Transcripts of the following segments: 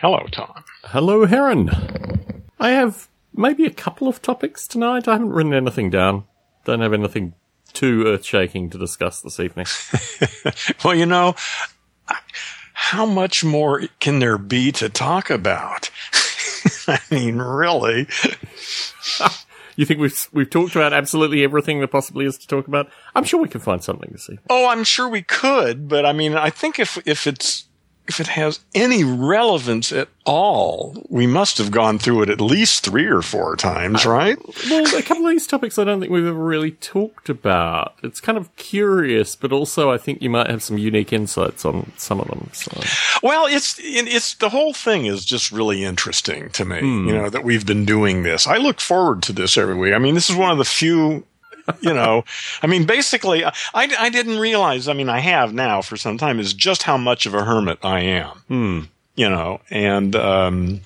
Hello, Tom. Hello, Heron. I have maybe a couple of topics tonight. I haven't written anything down. Don't have anything too earth-shaking to discuss this evening. Well, you know, how much more can there be to talk about? I mean, really? You think we've talked about absolutely everything there possibly is to talk about? I'm sure we can find something this evening. Oh, I'm sure we could, but I mean, I think if it has any relevance at all, we must have gone through it at least 3 or 4 times, right? Well, a couple of these topics I don't think we've ever really talked about. It's kind of curious, but also I think you might have some unique insights on some of them. So. Well, it's the whole thing is just really interesting to me, you know, that we've been doing this. I look forward to this every week. I mean, this is one of the few... You know, I mean, basically, I didn't realize, I mean, I have now for some time, is just how much of a hermit I am, you know, and, you know,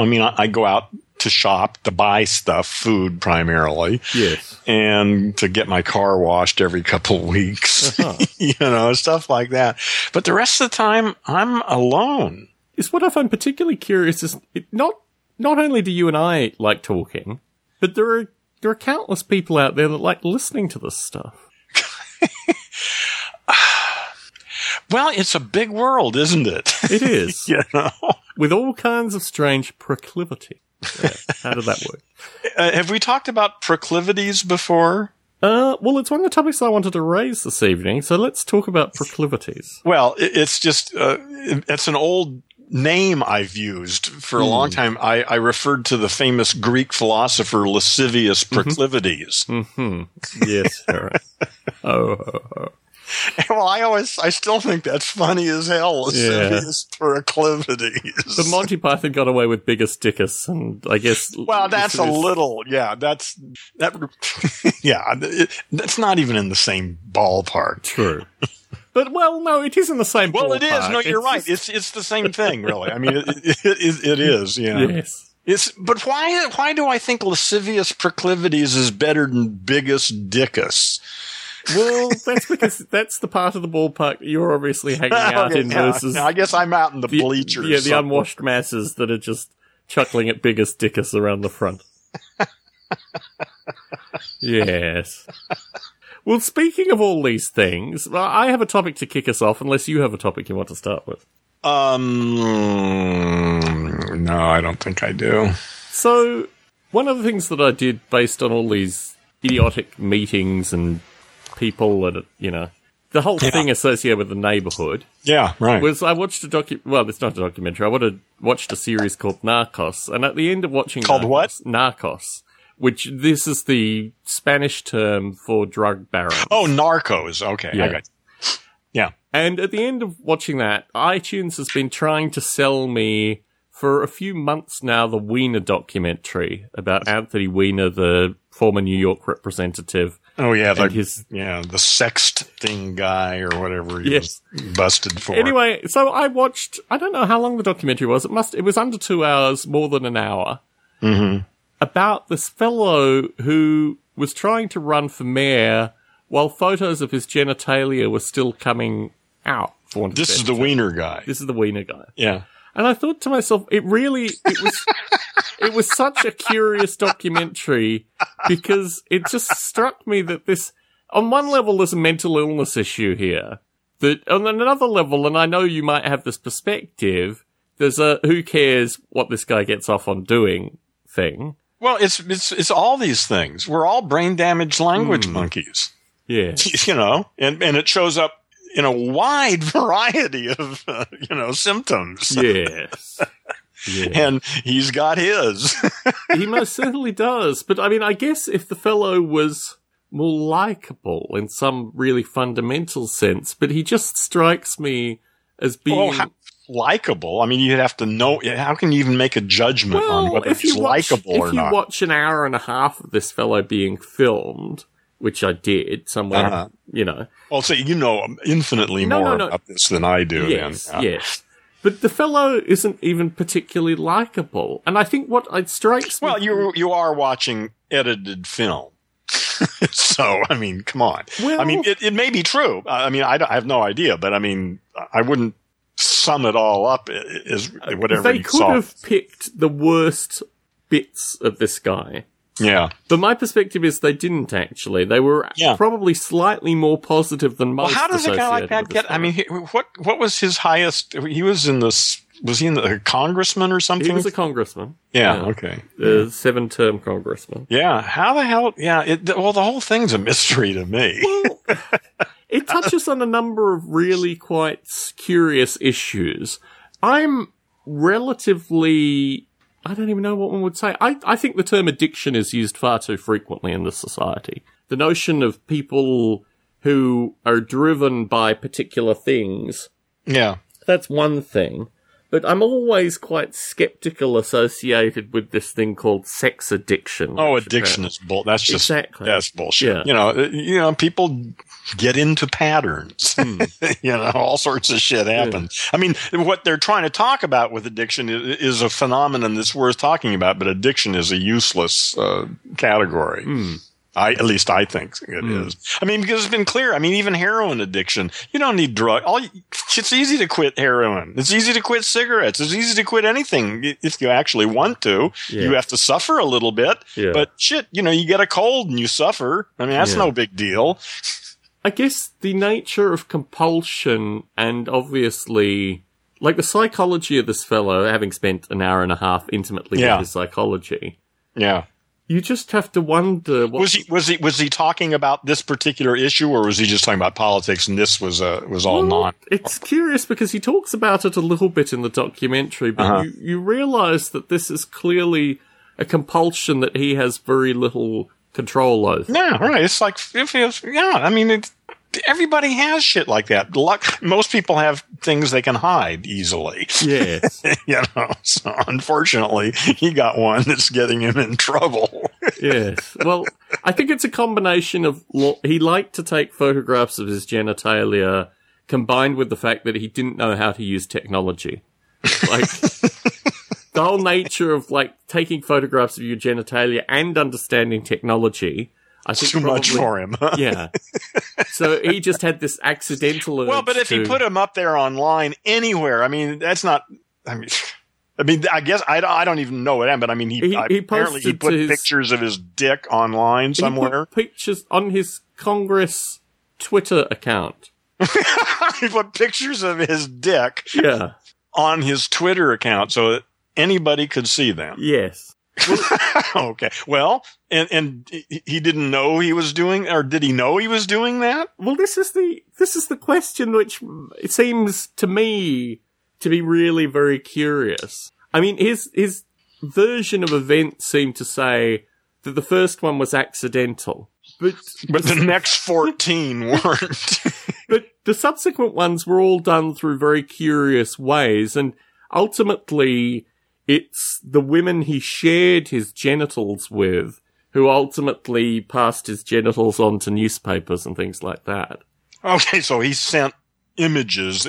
I mean, I go out to shop to buy stuff, food primarily, yes, and to get my car washed every couple weeks, you know, stuff like that. But the rest of the time, I'm alone. It's what I find particularly curious is not only do you and I like talking, but there are countless people out there that like listening to this stuff. Well, it's a big world, isn't it? It is. You know? With all kinds of strange proclivity. Yeah. How did that work? Have we talked about proclivities before? Well, it's one of the topics I wanted to raise this evening, so let's talk about proclivities. Well, it's just, it's an old name I've used for a long time. I referred to the famous Greek philosopher Lascivious Proclivities. Yes, right. Oh. Well, I still think that's funny as hell. Lascivious Proclivities. But Monty Python got away with Biggest Dickus, and I guess. Well, that's a little. Yeah, that. Yeah, that's not even in the same ballpark. True. But, well, no, it is in the same ballpark. Well, it is. No, you're right. It's the same thing, really. I mean, it is, you know. Yes. But why do I think Lascivious Proclivities is better than Biggest Dickus? Well, that's because that's the part of the ballpark you're obviously hanging out in versus... No, I guess I'm out in the bleachers. Yeah, the unwashed masses that are just chuckling at Biggest Dickus around the front. Yes. Well, speaking of all these things, I have a topic to kick us off, unless you have a topic you want to start with. No, I don't think I do. So, one of the things that I did based on all these idiotic meetings and people and, you know, the whole thing associated with the neighborhood. Yeah, right. Was I watched a well, it's not a documentary. I watched a series called Narcos, and at the end of watching Narcos. Which, this is the Spanish term for drug barons. Oh, narcos. Okay, yeah. I got you. Yeah. And at the end of watching that, iTunes has been trying to sell me, for a few months now, the Weiner documentary about Anthony Weiner, the former New York representative. Oh, yeah, the sexting guy or whatever he was busted for. Anyway, so I watched, I don't know how long the documentary was. It was under 2 hours, more than an hour. Mm-hmm. About this fellow who was trying to run for mayor while photos of his genitalia were still coming out. This is the Weiner guy. This is the Weiner guy. Yeah. And I thought to myself, it was such a curious documentary because it just struck me that this, on one level, there's a mental illness issue here. That on another level, and I know you might have this perspective, there's a who cares what this guy gets off on doing thing. Well, it's all these things. We're all brain-damaged language monkeys. Yeah. You know, and it shows up in a wide variety of, you know, symptoms. Yes. Yeah. And he's got his. He most certainly does. But, I mean, I guess if the fellow was more likable in some really fundamental sense, but he just strikes me as being... likable. I mean, you'd have to know. How can you even make a judgment on whether it's likable or not? If you watch an hour and a half of this fellow being filmed, which I did somewhere, you know. Well, so you know infinitely more about this than I do. Yes, then. Yes. But the fellow isn't even particularly likable, and I think what it strikes me. Well, you are watching edited film. So, I mean, come on. Well, I mean, it may be true. I mean, I have no idea, but I mean, I wouldn't. sum it all up is whatever you saw. They could have picked the worst bits of this guy. Yeah. But my perspective is they didn't actually. They were probably slightly more positive than most. Well, how does a guy like that get? I mean, what was his highest? He was in this. Was he in a congressman or something? He was a congressman. Yeah. Okay. Seven-term congressman. Yeah. How the hell? Yeah. The whole thing's a mystery to me. Well, it touches on a number of really quite curious issues. I'm relatively. I don't even know what one would say. I think the term addiction is used far too frequently in this society. The notion of people who are driven by particular things. Yeah. That's one thing. But I'm always quite skeptical associated with this thing called sex addiction. Oh, addiction is bullshit. That's just that's bullshit. Yeah. You know, people get into patterns. You know, all sorts of shit happens. Yeah. I mean, what they're trying to talk about with addiction is a phenomenon that's worth talking about, but addiction is a useless category. Mm. At least I think it is. I mean, because it's been clear. I mean, even heroin addiction. You don't need drugs. It's easy to quit heroin. It's easy to quit cigarettes. It's easy to quit anything if you actually want to. Yeah. You have to suffer a little bit. Yeah. But shit, you know, you get a cold and you suffer. I mean, that's no big deal. I guess the nature of compulsion and obviously, like the psychology of this fellow, having spent an hour and a half intimately with his psychology. Yeah. You just have to wonder. What was he talking about this particular issue, or was he just talking about politics? And this was all non. It's curious because he talks about it a little bit in the documentary, but you realize that this is clearly a compulsion that he has very little control over. Yeah, right. It's like I mean, everybody has shit like that. Most people have things they can hide easily. Yes. You know, so unfortunately, he got one that's getting him in trouble. Yes. Well, I think it's a combination of he liked to take photographs of his genitalia combined with the fact that he didn't know how to use technology. Like the whole nature of like taking photographs of your genitalia and understanding technology. I think too much for him. Huh? Yeah. So he just had this accidental urge. Well, but if he put him up there online anywhere, I mean, that's not. I mean, I guess I don't even know what happened, but I mean, he put pictures of his dick online somewhere. He put pictures on his Congress Twitter account. He put pictures of his dick. Yeah. On his Twitter account, so that anybody could see them. Yes. Okay. Well, and he didn't know he was doing, or did he know he was doing that? Well, this is the question which it seems to me to be really very curious. I mean, his version of events seemed to say that the first one was accidental, but the next 14 weren't. But the subsequent ones were all done through very curious ways, and ultimately. It's the women he shared his genitals with who ultimately passed his genitals on to newspapers and things like that. Okay, so he sent images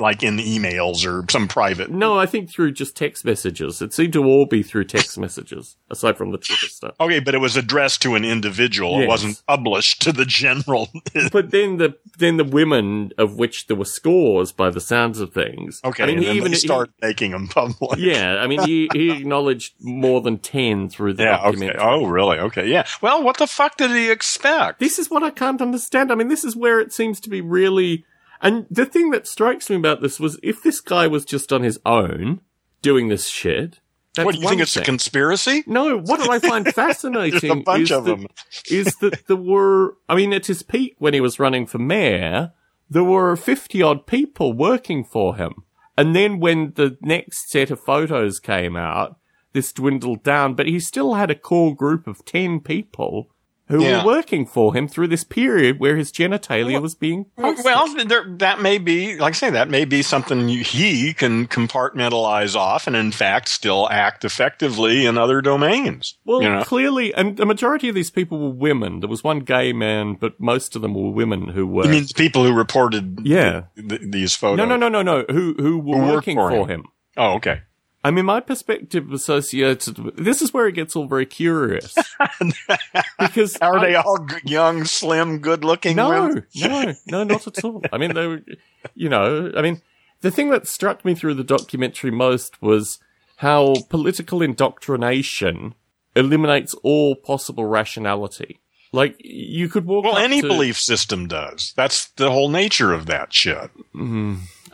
like in emails or some private. No, I think through just text messages. It seemed to all be through text messages, aside from the Twitter stuff. Okay, but it was addressed to an individual. Yes. It wasn't published to the general. But then the women, of which there were scores by the sounds of things. Okay, I mean, he started making them public. Yeah, I mean, he acknowledged more than 10 through the documentary. Okay. Oh, really? Okay, yeah. Well, what the fuck did he expect? This is what I can't understand. I mean, this is where it seems to be really. And the thing that strikes me about this was if this guy was just on his own doing this shit. What, do you think it's a conspiracy? No, what I find fascinating a bunch of them. Is that there were, I mean, at his peak when he was running for mayor, there were 50-odd people working for him. And then when the next set of photos came out, this dwindled down, but he still had a core group of 10 people. Who were working for him through this period where his genitalia was being posted. Well, that may be, like I say, that may be something he can compartmentalize off and, in fact, still act effectively in other domains. Well, clearly, and the majority of these people were women. There was one gay man, but most of them were women who were. You mean people who reported these photos? No. Who were working for him. Oh, okay. I mean, my perspective associated with this is where it gets all very curious. Because are they all young, slim, good-looking women? No, not at all. I mean, they were, you know, I mean, the thing that struck me through the documentary most was how political indoctrination eliminates all possible rationality. Like, you could walk up to... Well, any belief system does. That's the whole nature of that shit.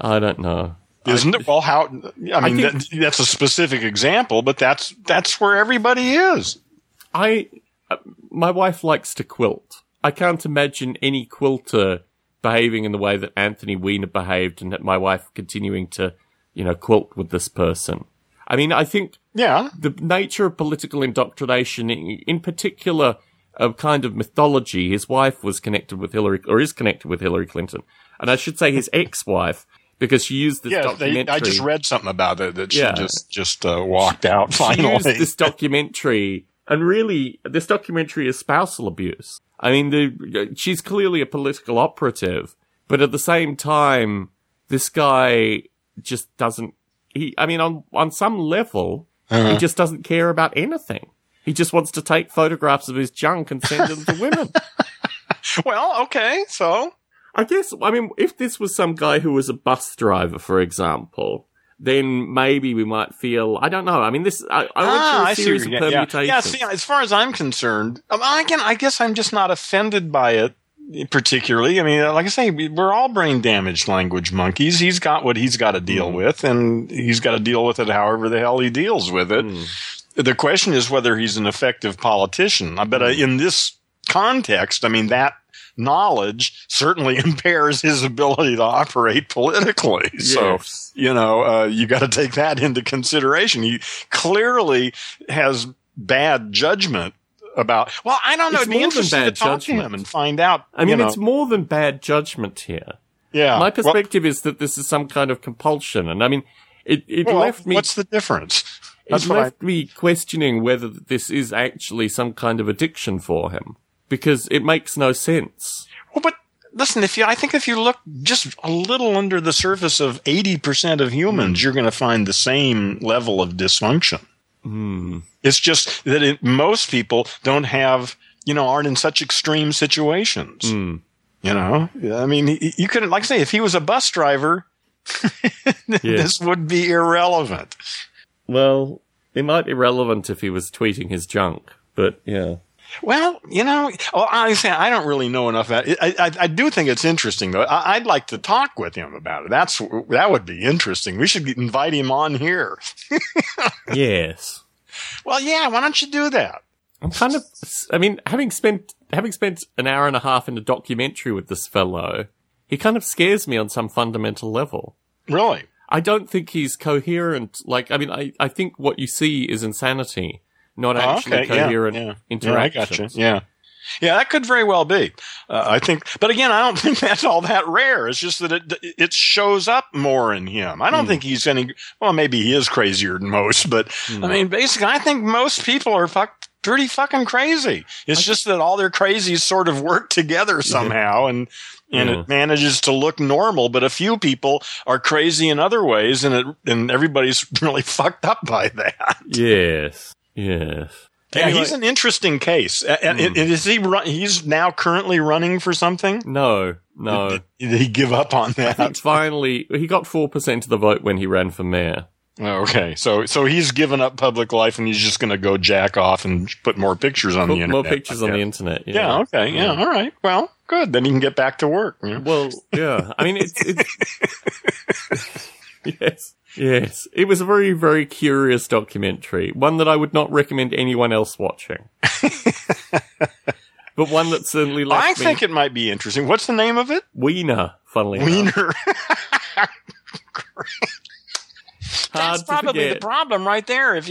I don't know. Isn't it? Well, how... I mean, that's a specific example, but that's where everybody is. My wife likes to quilt. I can't imagine any quilter behaving in the way that Anthony Weiner behaved and that my wife continuing to, quilt with this person. I mean, I think the nature of political indoctrination, in particular... a kind of mythology. His wife was connected with Hillary, or is connected with Hillary Clinton. And I should say his ex-wife, because she used this documentary. I just read something about it that she just walked out finally. She used this documentary, and really, this documentary is spousal abuse. I mean, she's clearly a political operative, but at the same time, this guy just doesn't... on some level, he just doesn't care about anything. He just wants to take photographs of his junk and send them to women. Well, okay, so... if this was some guy who was a bus driver, for example, then maybe we might feel... I don't know. I mean, this... I went through a series of permutations. Yeah, see, as far as I'm concerned, I guess I'm just not offended by it particularly. I mean, like I say, we're all brain-damaged language monkeys. He's got what he's got to deal with, and he's got to deal with it however the hell he deals with it. The question is whether he's an effective politician. I bet in this context, that knowledge certainly impairs his ability to operate politically. Yes. So, you got to take that into consideration. He clearly has bad judgment about, well, I don't know. It'd be interesting to talk to him and find out. It's more than bad judgment here. Yeah. My perspective is that this is some kind of compulsion. And it left me. What's the difference? It left me questioning whether this is actually some kind of addiction for him, because it makes no sense. Well, but listen, if you look just a little under the surface of 80% of humans, you're going to find the same level of dysfunction. It's just that most people don't have, aren't in such extreme situations. You couldn't, like I say, if he was a bus driver, this would be irrelevant. Well, it might be relevant if he was tweeting his junk, but yeah. Well, I don't really know enough about it. I do think it's interesting, though. I'd like to talk with him about it. That would be interesting. We should invite him on here. Yes. Well, yeah, why don't you do that? I'm kind of... having spent an hour and a half in a documentary with this fellow, he kind of scares me on some fundamental level. Really? I don't think he's coherent. I think what you see is insanity, not actually coherent interactions. Yeah, I gotcha. Yeah, that could very well be. I think, but again, I don't think that's all that rare. It's just that it shows up more in him. I don't think he's any. Well, maybe he is crazier than most, but basically, I think most people are pretty fucking crazy. It's just that all their crazies sort of work together somehow, and it manages to look normal. But a few people are crazy in other ways, and everybody's really fucked up by that. Yes. Yeah, anyway, he's an interesting case. Is he? He's now currently running for something? No. Did he give up on that? I think finally, he got 4% of the vote when he ran for mayor. Okay, so he's given up public life and he's just going to go jack off and put more pictures on the internet. More pictures on the internet. Yeah. All right. Well, good. Then he can get back to work. Yeah. Well, yeah. It's Yes. It was a very, very curious documentary. One that I would not recommend anyone else watching. But one that certainly left me. I think it might be interesting. What's the name of it? Weiner, funnily enough. Weiner. That's probably the problem right there. If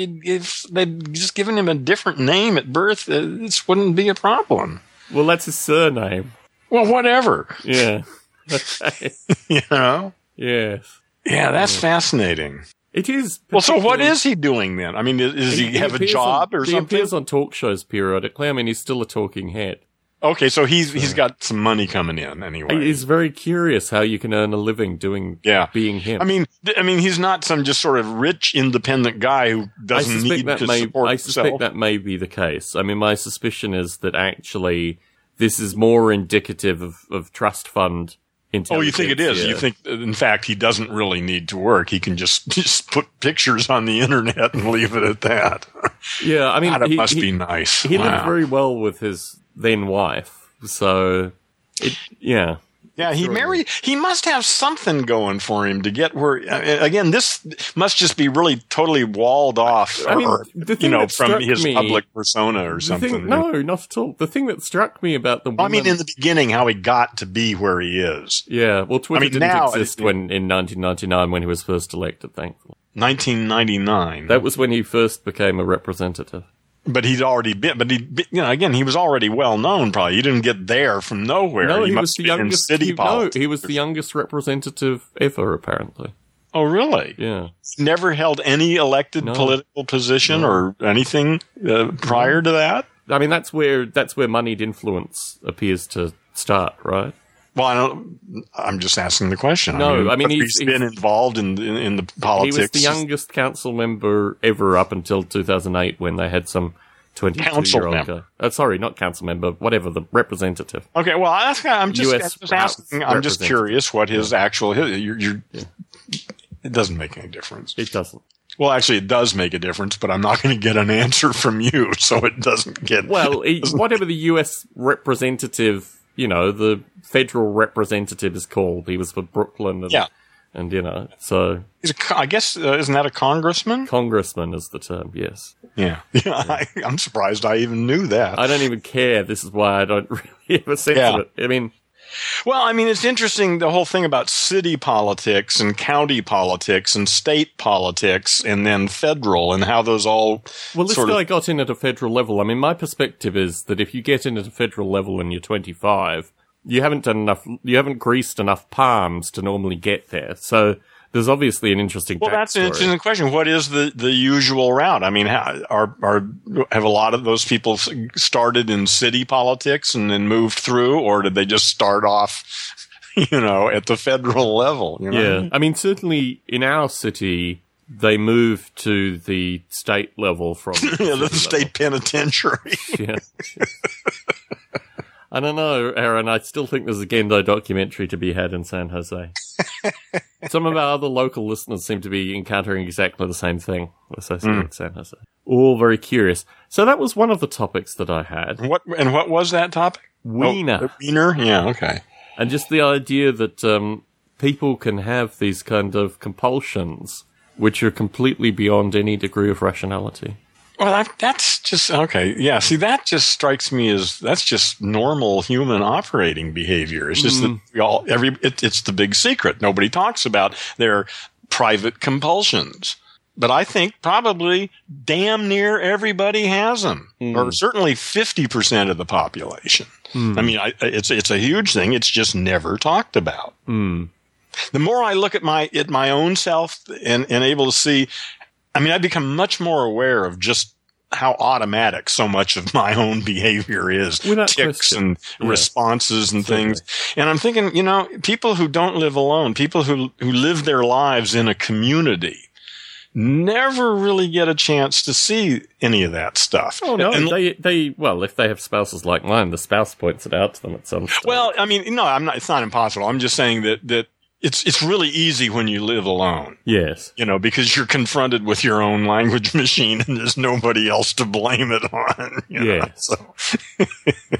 they'd just given him a different name at birth, this wouldn't be a problem. Well, that's his surname. Well, whatever. Yeah. Yes. Yeah, that's fascinating. It is. Well, so what is he doing then? Does he have a job or something? He appears on talk shows periodically. He's still a talking head. Okay, so he's got some money coming in anyway. It's very curious how you can earn a living being him. He's not some just sort of rich, independent guy who doesn't need to support himself. I suspect that may be the case. My suspicion is that actually this is more indicative of trust fund Oh, you think it is? Yeah. You think, in fact, he doesn't really need to work. He can just put pictures on the internet and leave it at that. Yeah, I mean, God, it must be nice. He lived very well with his then wife, so yeah. Yeah, he married. He must have something going for him to get where. Again, this must just be really totally walled off, from his public persona or something. No, not at all. The thing that struck me about the woman, in the beginning, how he got to be where he is. Yeah, well, Twitter didn't exist in 1999 when he was first elected. Thankfully, 1999. That was when he first became a representative. But he's already been. But he was already well known. Probably he didn't get there from nowhere. No, he was the youngest. He was the youngest representative ever, apparently. Oh, really? Yeah. Never held any elected political position or anything prior to that. I mean, that's where moneyed influence appears to start, right? Well, I'm just asking the question. No, he's been involved in the politics. He was the youngest council member ever up until 2008 when they had some 22-year-old guy. Sorry, not council member, whatever, the representative. Okay, well, I'm just asking. I'm just curious what his actual... It doesn't make any difference. It doesn't. Well, actually, it does make a difference, but I'm not going to get an answer from you, so it doesn't get... Well, whatever the U.S. representative... the federal representative is called. He was for Brooklyn. And so... I guess, isn't that a congressman? Congressman is the term, yes. Yeah. I'm surprised I even knew that. I don't even care. This is why I don't really have a sense of it. I mean... Well, it's interesting, the whole thing about city politics and county politics and state politics and then federal and how those all... Well, this guy got in at a federal level. My perspective is that if you get in at a federal level and you're 25, you haven't greased enough palms to normally get there. So... There's obviously an interesting backstory. Well, that's an interesting question. What is the usual route? Have a lot of those people started in city politics and then moved through, or did they just start off, at the federal level? Yeah. Certainly in our city, they move to the state level from the state penitentiary. Yeah. I don't know, Aaron. I still think there's a Gendo documentary to be had in San Jose. Some of our other local listeners seem to be encountering exactly the same thing associated with San Jose. All very curious. So that was one of the topics that I had. What was that topic? Weiner. Oh, Weiner? Yeah, okay. And just the idea that people can have these kind of compulsions which are completely beyond any degree of rationality. Well, that's just, okay, yeah. See, that just strikes me as, that's just normal human operating behavior. It's just that it's the big secret. Nobody talks about their private compulsions. But I think probably damn near everybody has them, or certainly 50% of the population. It's a huge thing. It's just never talked about. The more I look at my own self and able to see... I've become much more aware of just how automatic so much of my own behavior is. Tics and responses and things. And I'm thinking, people who don't live alone, people who live their lives in a community never really get a chance to see any of that stuff. Oh, no. If they have spouses like mine, the spouse points it out to them at some point. Well, it's not impossible. I'm just saying that it's really easy when you live alone. Yes. Because you're confronted with your own language machine and there's nobody else to blame it on. So.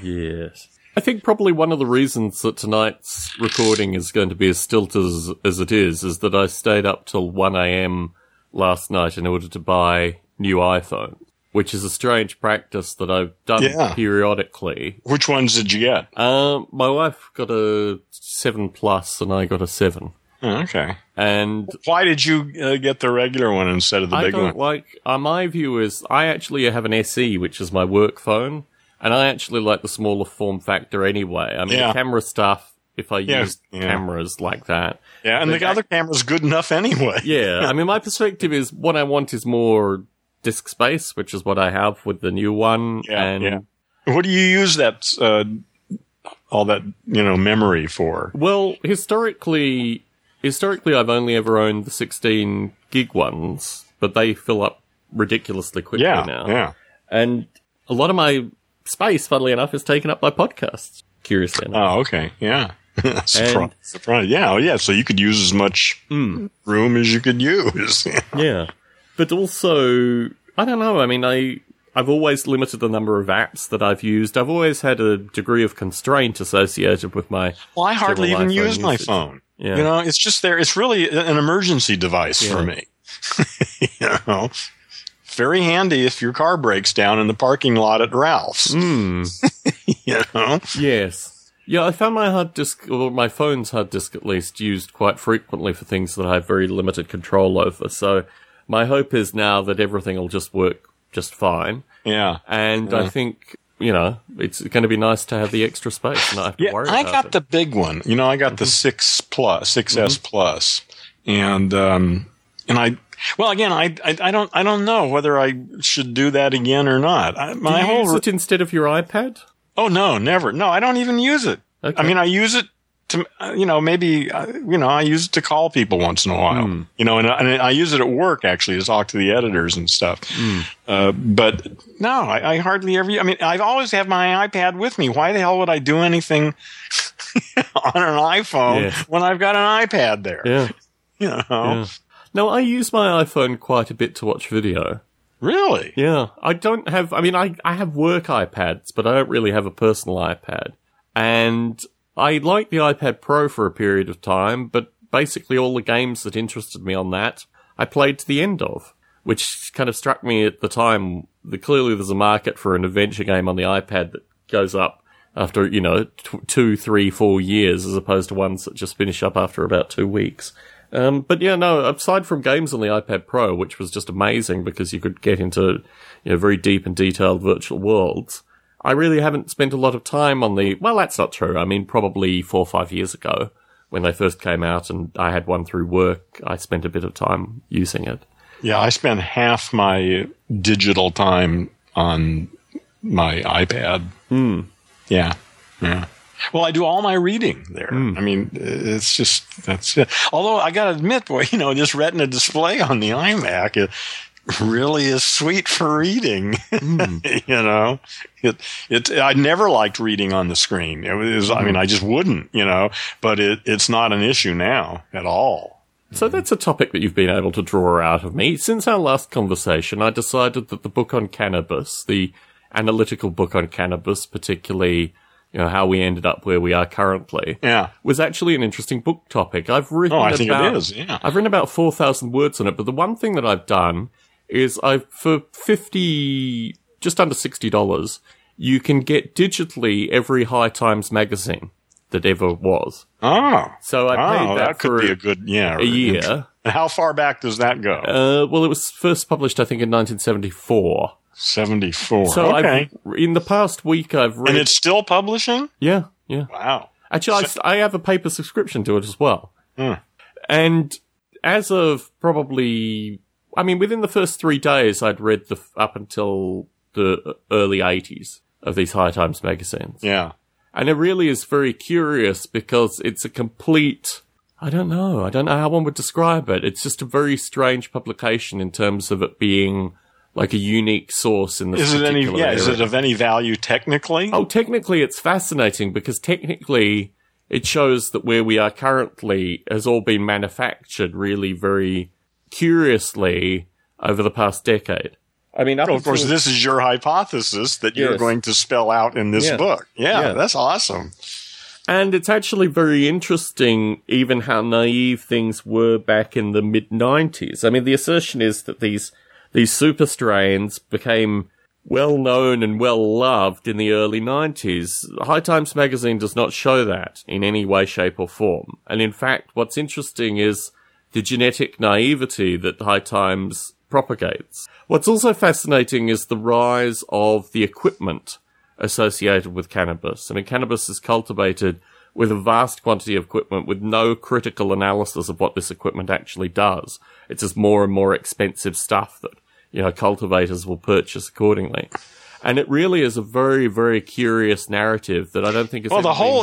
Yes. I think probably one of the reasons that tonight's recording is going to be as stilted as it is that I stayed up till 1 a.m. last night in order to buy new iPhones, which is a strange practice that I've done periodically. Which ones did you get? My wife got a 7 Plus and I got a 7. Oh, okay. And why did you get the regular one instead of the big one? My view is I actually have an SE, which is my work phone, and I actually like the smaller form factor anyway. The camera stuff. If I used cameras like that. Yeah, and the other camera's good enough anyway. Yeah, my perspective is what I want is more... disk space, which is what I have with the new one. What do you use that all that memory for? Well, historically, I've only ever owned the 16 gig ones, but they fill up ridiculously quickly now. Yeah, and a lot of my space, funnily enough, is taken up by podcasts. Curiously enough. Oh, okay, yeah. Surprise. Yeah. Yeah. So you could use as much room as you could use. Yeah. But also, I don't know. I mean, I've always limited the number of apps that I've used. I've always had a degree of constraint associated with my. Well, I hardly even use my phone. Yeah. You know, it's just there. It's really an emergency device for me. You know, very handy if your car breaks down in the parking lot at Ralph's. You know. Yes. Yeah, I found my hard disk, or my phone's hard disk at least, used quite frequently for things that I have very limited control over. So my hope is now that everything will just work just fine. Yeah. And I think, you know, it's going to be nice to have the extra space and not have to worry about it. I got the big one. You know, I got the 6S Plus. And I... Well, again, I don't know whether I should do that again or not. Do you use it instead of your iPad? Oh no, never. No, I don't even use it. Okay. I mean, I use it to, you know, maybe, you know, I use it to call people once in a while. You know, and I use it at work actually to talk to the editors and stuff. But no, I hardly ever. I mean, I always have my iPad with me. Why the hell would I do anything on an iPhone when I've got an iPad there? Yeah. You know. Yeah. No, I use my iPhone quite a bit to watch video. Really? Yeah. I don't have... I mean, I have work iPads, but I don't really have a personal iPad. And I liked the iPad Pro for a period of time, but basically all the games that interested me on that, I played to the end of, which kind of struck me at the time that clearly there's a market for an adventure game on the iPad that goes up after, you know, 2, 3, 4 years, as opposed to ones that just finish up after about 2 weeks. But yeah, no, aside from games on the iPad Pro, which was just amazing because you could get into, you know, very deep and detailed virtual worlds, I really haven't spent a lot of time on the, well, that's not true. I mean, probably 4 or 5 years ago when they first came out and I had one through work, I spent a bit of time using it. Yeah, I spent half my digital time on my iPad. Yeah, yeah. Well, I do all my reading there. I mean, it's just, that's it. Although I got to admit, boy, you know, this retina display on the iMac, it really is sweet for reading. You know, I never liked reading on the screen. It was, I mean, I just wouldn't, you know, but it's not an issue now at all. So that's a topic that you've been able to draw out of me. Since our last conversation, I decided that the book on cannabis, the analytical book on cannabis, particularly, you know, how we ended up where we are currently, was actually an interesting book topic. I've written I've written about 4,000 words on it, but the one thing that I've done is for just under $60, you can get digitally every High Times magazine that ever was. Oh. So I paid that for could be a good, a year. And how far back does that go? Well, it was first published, I think, in 1974. 74. So okay. In the past week, I've read... And it's still publishing? Yeah, yeah. Wow. Actually, I have a paper subscription to it as well. And as of probably... I mean, within the first 3 days, I'd read up until the early 80s of these High Times magazines. Yeah. And it really is very curious because it's a complete... I don't know how one would describe it. It's just a very strange publication in terms of it being... like a unique source in this particular area. Is it of any value technically? Oh, technically it's fascinating because technically it shows that where we are currently has all been manufactured really very curiously over the past decade. I mean, of course, this is your hypothesis that you're going to spell out in this book. Yeah, that's awesome. And it's actually very interesting even how naive things were back in the mid-90s. I mean, the assertion is that these super strains became well-known and well-loved in the early 90s. High Times magazine does not show that in any way, shape, or form. And in fact, what's interesting is the genetic naivety that High Times propagates. What's also fascinating is the rise of the equipment associated with cannabis. I mean, cannabis is cultivated with a vast quantity of equipment with no critical analysis of what this equipment actually does. It's just more and more expensive stuff that, you know, cultivators will purchase accordingly. And it really is a very, very curious narrative that I don't think is... Well, the whole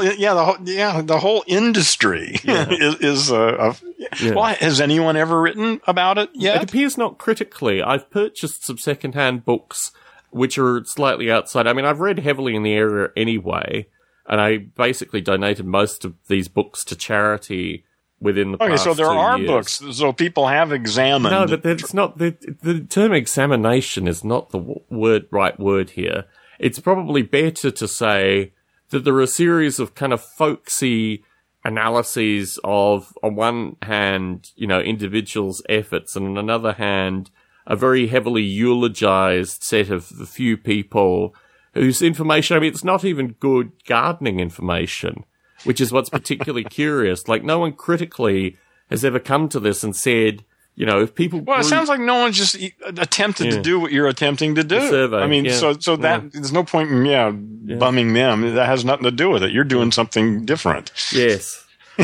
industry is... Well, has anyone ever written about it yet? It appears not critically. I've purchased some secondhand books which are slightly outside. I mean, I've read heavily in the area anyway, And I basically donated most of these books to charity within the past 2 years. Okay, so there are books. So people have examined. No, but it's not the term examination is not the right word here. It's probably better to say that there are a series of kind of folksy analyses of, on one hand, you know, individuals' efforts, and on another hand, a very heavily eulogized set of the few people whose information, I mean, it's not even good gardening information, which is what's particularly curious. Like, no one critically has ever come to this and said, you know, if people... Well, it sounds like no one just attempted to do what you're attempting to do. The survey, I mean, so that there's no point in, bumming them. That has nothing to do with it. You're doing something different. Yes.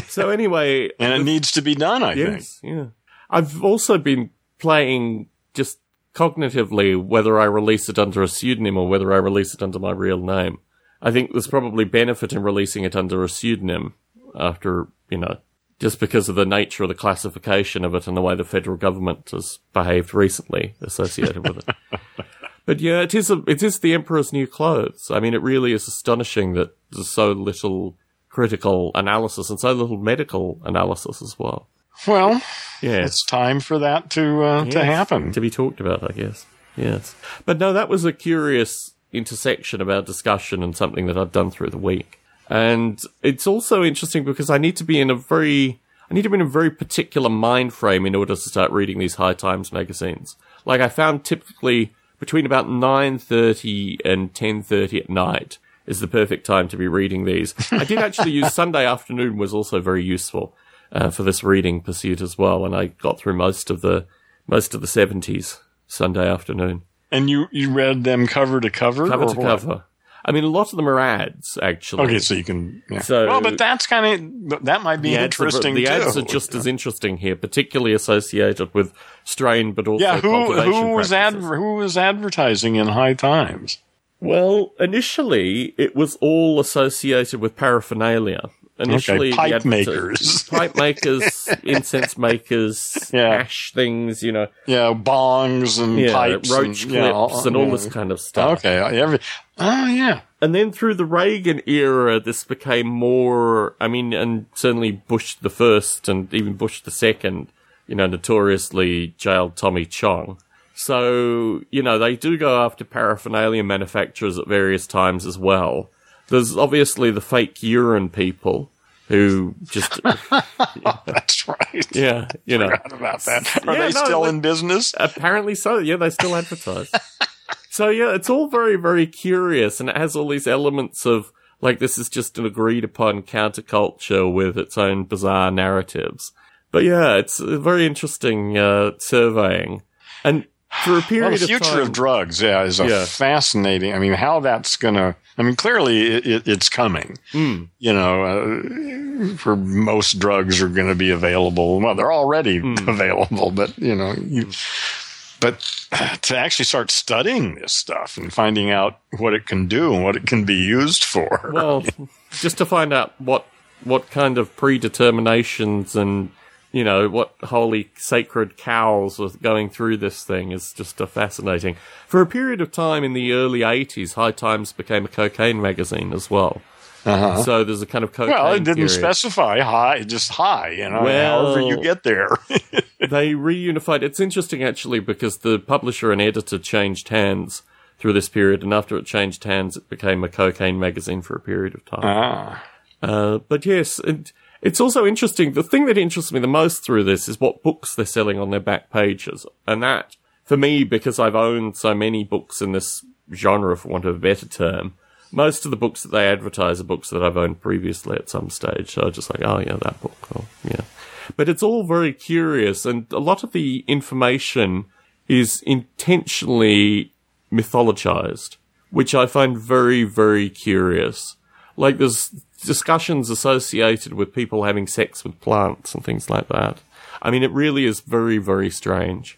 So anyway... and it needs to be done, I think. Yes, yeah. I've also been playing just cognitively whether I release it under a pseudonym or whether I release it under my real name. I think there's probably benefit in releasing it under a pseudonym after, you know... just because of the nature of the classification of it and the way the federal government has behaved recently associated with it. But yeah, it is the emperor's new clothes. I mean, it really is astonishing that there's so little critical analysis and so little medical analysis as well. Well, yes. It's time for that to happen. To be talked about, I guess. Yes. But no, that was a curious intersection of our discussion and something that I've done through the week. And it's also interesting because I need to be in a very particular mind frame in order to start reading these High Times magazines. Like, I found typically between about 9:30 and 10:30 at night is the perfect time to be reading these. I did actually use Sunday afternoon was also very useful for this reading pursuit as well, and I got through most of the 70s Sunday afternoon. And you read them cover to cover. I mean, a lot of them are ads, actually. Okay, so you can... Yeah. So, well, but that's kind of... That might be interesting, too. The ads are just as interesting here, particularly associated with strain, but also population practices. Who was advertising in High Times? Well, initially, it was all associated with paraphernalia. Initially, pipe makers. Pipe makers, incense makers, ash things, you know. Yeah, bongs and pipes. Roach clips and all this kind of stuff. Okay, and then through the Reagan era, this became more, I mean, and certainly Bush the first and even Bush the second, you know, notoriously jailed Tommy Chong. So, you know, they do go after paraphernalia manufacturers at various times as well. There's obviously the fake urine people who just... That's right. Yeah, you know. I forgot about that. Are they still in business? Apparently so. Yeah, they still advertise. So, yeah, it's all very, very curious, and it has all these elements of, like, this is just an agreed-upon counterculture with its own bizarre narratives. But, yeah, it's a very interesting surveying. And for a period of time... Well, the future of drugs, is fascinating... I mean, how that's going to... I mean, clearly, it's coming. Mm. You know, for most drugs are going to be available. Well, they're already available, but, you know... But to actually start studying this stuff and finding out what it can do and what it can be used for. Well, just to find out what kind of predeterminations and, you know, what holy sacred cows are going through this thing is just fascinating. For a period of time in the early 80s, High Times became a cocaine magazine as well. Uh-huh. So there's a kind of cocaine. Well, it didn't specify high, just high, you know, however you get there. They reunified. It's interesting, actually, because the publisher and editor changed hands through this period, and after it changed hands, it became a cocaine magazine for a period of time. Ah. But yes, it's also interesting. The thing that interests me the most through this is what books they're selling on their back pages. And that, for me, because I've owned so many books in this genre, for want of a better term, most of the books that they advertise are books that I've owned previously at some stage. So I was just like, oh, yeah, that book. Oh, yeah. But it's all very curious. And a lot of the information is intentionally mythologized, which I find very, very curious. Like, there's discussions associated with people having sex with plants and things like that. I mean, it really is very, very strange.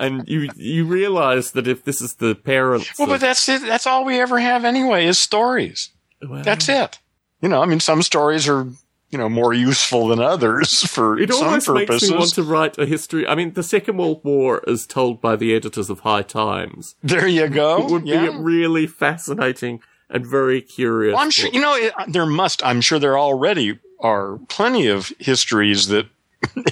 And you realize that if this is the parents... Well, but that's it. That's all we ever have anyway is stories. Well, that's it. You know, I mean, some stories are more useful than others for some purposes. It almost makes me want to write a history. I mean, the Second World War as told by the editors of High Times. There you go. It would be a really fascinating and very curious. Well, I'm sure, I'm sure there already are plenty of histories that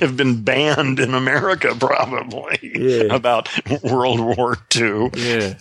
have been banned in America, probably, about World War II. Yeah.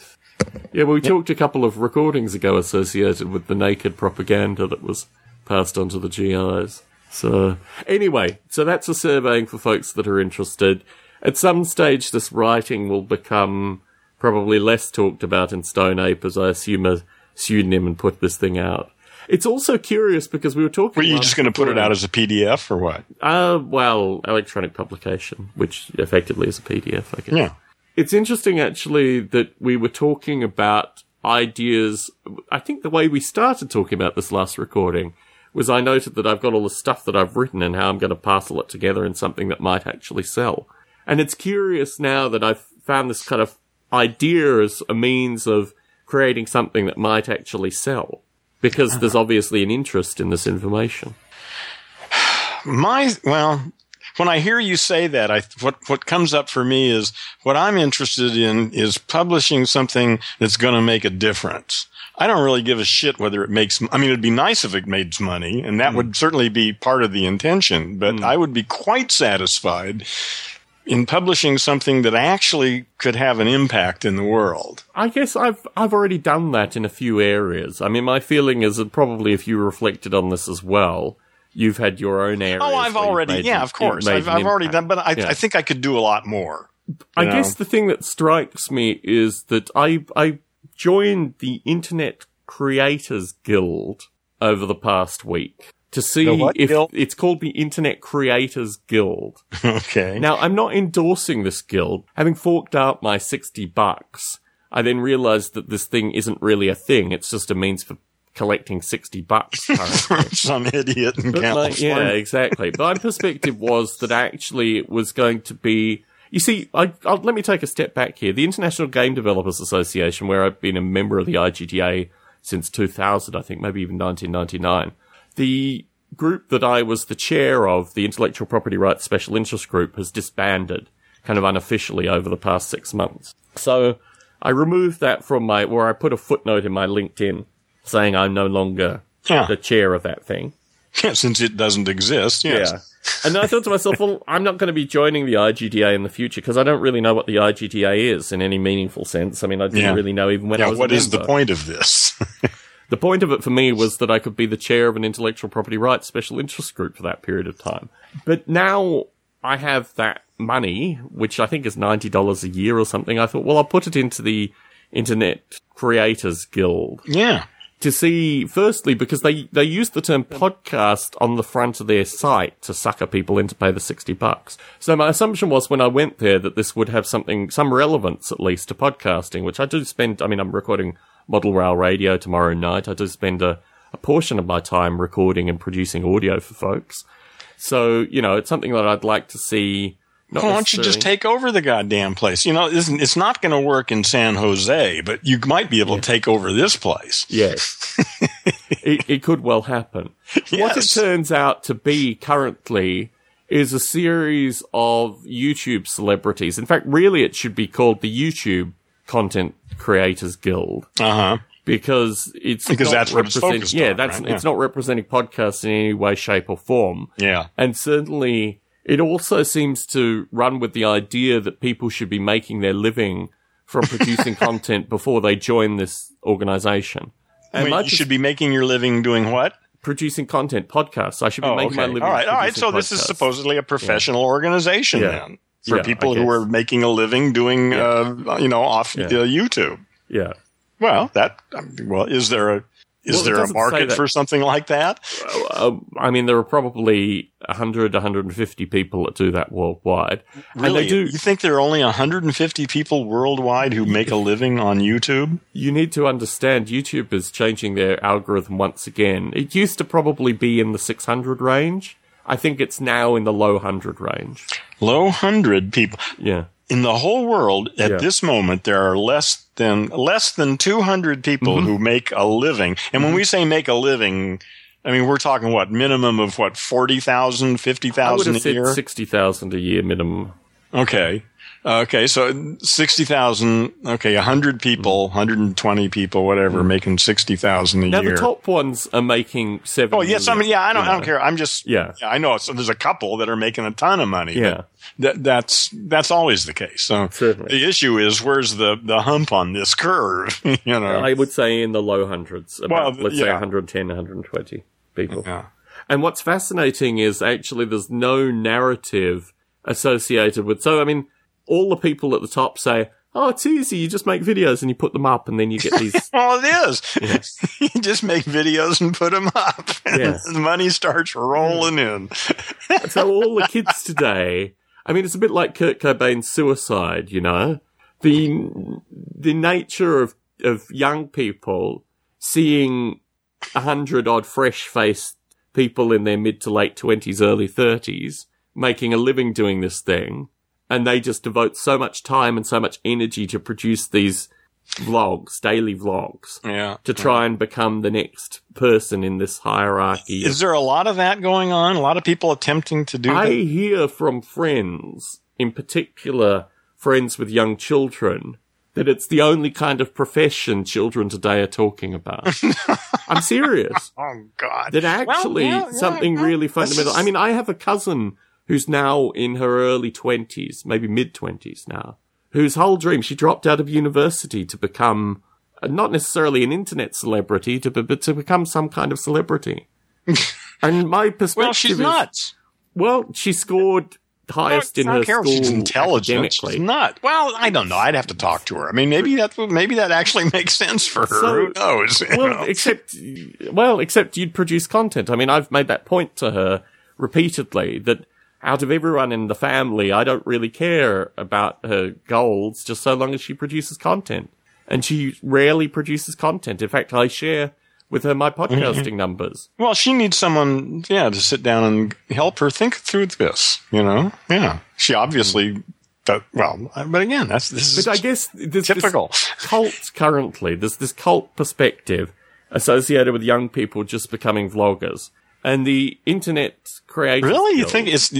Yeah, well, we talked a couple of recordings ago associated with the naked propaganda that was passed on to the GIs. So, anyway, that's a surveying for folks that are interested. At some stage, this writing will become probably less talked about in Stone Ape, as I assume a pseudonym and put this thing out. It's also curious because we were talking about... Were you just going to put it out as a PDF or what? Well, electronic publication, which effectively is a PDF, I guess. Yeah. It's interesting, actually, that we were talking about ideas. I think the way we started talking about this last recording was I noted that I've got all the stuff that I've written and how I'm going to parcel it together in something that might actually sell. And it's curious now that I've found this kind of idea as a means of creating something that might actually sell, because there's obviously an interest in this information. When I hear you say that, what comes up for me is what I'm interested in is publishing something that's going to make a difference. I don't really give a shit whether it makes, it'd be nice if it made money, and that would certainly be part of the intention, but I would be quite satisfied in publishing something that actually could have an impact in the world. I guess I've already done that in a few areas. I mean, my feeling is that probably if you reflected on this as well, you've had your own areas. Oh, I've already, of course. I've already done, but I think I could do a lot more. I guess the thing that strikes me is that I joined the Internet Creators Guild over the past week. To see if it's called the Internet Creators Guild. Okay. Now, I'm not endorsing this guild. Having forked out my $60, I then realized that this thing isn't really a thing. It's just a means for collecting $60 currently. Some idiot in California. Yeah, exactly. But my perspective was that actually it was going to be... You see, let me take a step back here. The International Game Developers Association, where I've been a member of the IGDA since 2000, I think, maybe even 1999... The group that I was the chair of, the Intellectual Property Rights Special Interest Group, has disbanded kind of unofficially over the past 6 months. So I removed that where I put a footnote in my LinkedIn saying I'm no longer the chair of that thing. Yeah, since it doesn't exist, yes. Yeah. And then I thought to myself, well, I'm not going to be joining the IGDA in the future because I don't really know what the IGDA is in any meaningful sense. I mean, I didn't really know even when I was a member. What is the point of this? The point of it for me was that I could be the chair of an intellectual property rights special interest group for that period of time. But now I have that money, which I think is $90 a year or something. I thought, well, I'll put it into the Internet Creators Guild. Yeah. To see, firstly, because they use the term podcast on the front of their site to sucker people in to pay the $60. So my assumption was when I went there that this would have some relevance at least to podcasting, which I do spend, I'm recording Model Rail Radio tomorrow night. I do spend a portion of my time recording and producing audio for folks. So, it's something that I'd like to see. Why don't you just take over the goddamn place? It's not going to work in San Jose, but you might be able to take over this place. Yes. It could well happen. Yes. What it turns out to be currently is a series of YouTube celebrities. In fact, really it should be called the YouTube Content Creators Guild. Uh-huh. Because that's what it's focused on. Yeah, it's not representing podcasts in any way, shape, or form. Yeah. And certainly it also seems to run with the idea that people should be making their living from producing content before they join this organization. And you should be making your living doing what? Producing content, podcasts. I should be making my living. All right. So podcasts. This is supposedly a professional organization then for people who are making a living doing, off YouTube. Yeah. Well, is there a... Is there a market for something like that? There are probably 100, 150 people that do that worldwide. Really? And you think there are only 150 people worldwide who make a living on YouTube? You need to understand YouTube is changing their algorithm once again. It used to probably be in the 600 range. I think it's now in the low 100 range. Low 100 people. Yeah. In the whole world, at this moment, there are less than 200 people who make a living. And when we say make a living, I mean, we're talking what, minimum of what, 40,000, 50,000 a year? I would have said 60,000 a year minimum. Okay. Okay, so 60,000, okay, 100 people, 120 people, whatever, making 60,000 a year. Now the top ones are making 7 million. Oh, yes, I mean, yeah, I don't care. I'm just, yeah, I know. So there's a couple that are making a ton of money. Yeah. That's always the case. So certainly. The issue is, where's the hump on this curve? You know, I would say in the low hundreds, about, well, let's say 110, 120 people. Yeah. And what's fascinating is actually there's no narrative associated with, so I mean, all the people at the top say, oh, it's easy. You just make videos and you put them up and then you get these. Well, it is. Yeah. You just make videos and put them up. And the money starts rolling in. So all the kids today, I mean, it's a bit like Kurt Cobain's suicide, you know, the nature of young people seeing 100-odd fresh-faced people in their mid to late 20s, early 30s, making a living doing this thing. And they just devote so much time and so much energy to produce these vlogs, daily vlogs, to try and become the next person in this hierarchy. Is there a lot of that going on? A lot of people attempting to do that? I hear from friends, in particular friends with young children, that it's the only kind of profession children today are talking about. I'm serious. Oh, God. That actually something really fundamental. I mean, I have a cousin who's now in her early 20s, maybe mid-20s now, whose whole dream, she dropped out of university to become, not necessarily an internet celebrity, but to become some kind of celebrity. And my perspective well, she's is, nuts. Well, she scored highest in her school academically. She's intelligent. She's not. Well, I don't know. I'd have to talk to her. I mean, maybe that actually makes sense for her. So, who knows? Except you'd produce content. I mean, I've made that point to her repeatedly, that out of everyone in the family, I don't really care about her goals, just so long as she produces content. And she rarely produces content. In fact, I share with her my podcasting numbers. Well, she needs someone, to sit down and help her think through this, you know? Yeah. She obviously, but again, this is I guess there's typical. There's this cult perspective associated with young people just becoming vloggers. And the Internet Creators Guild. Really? You think it's...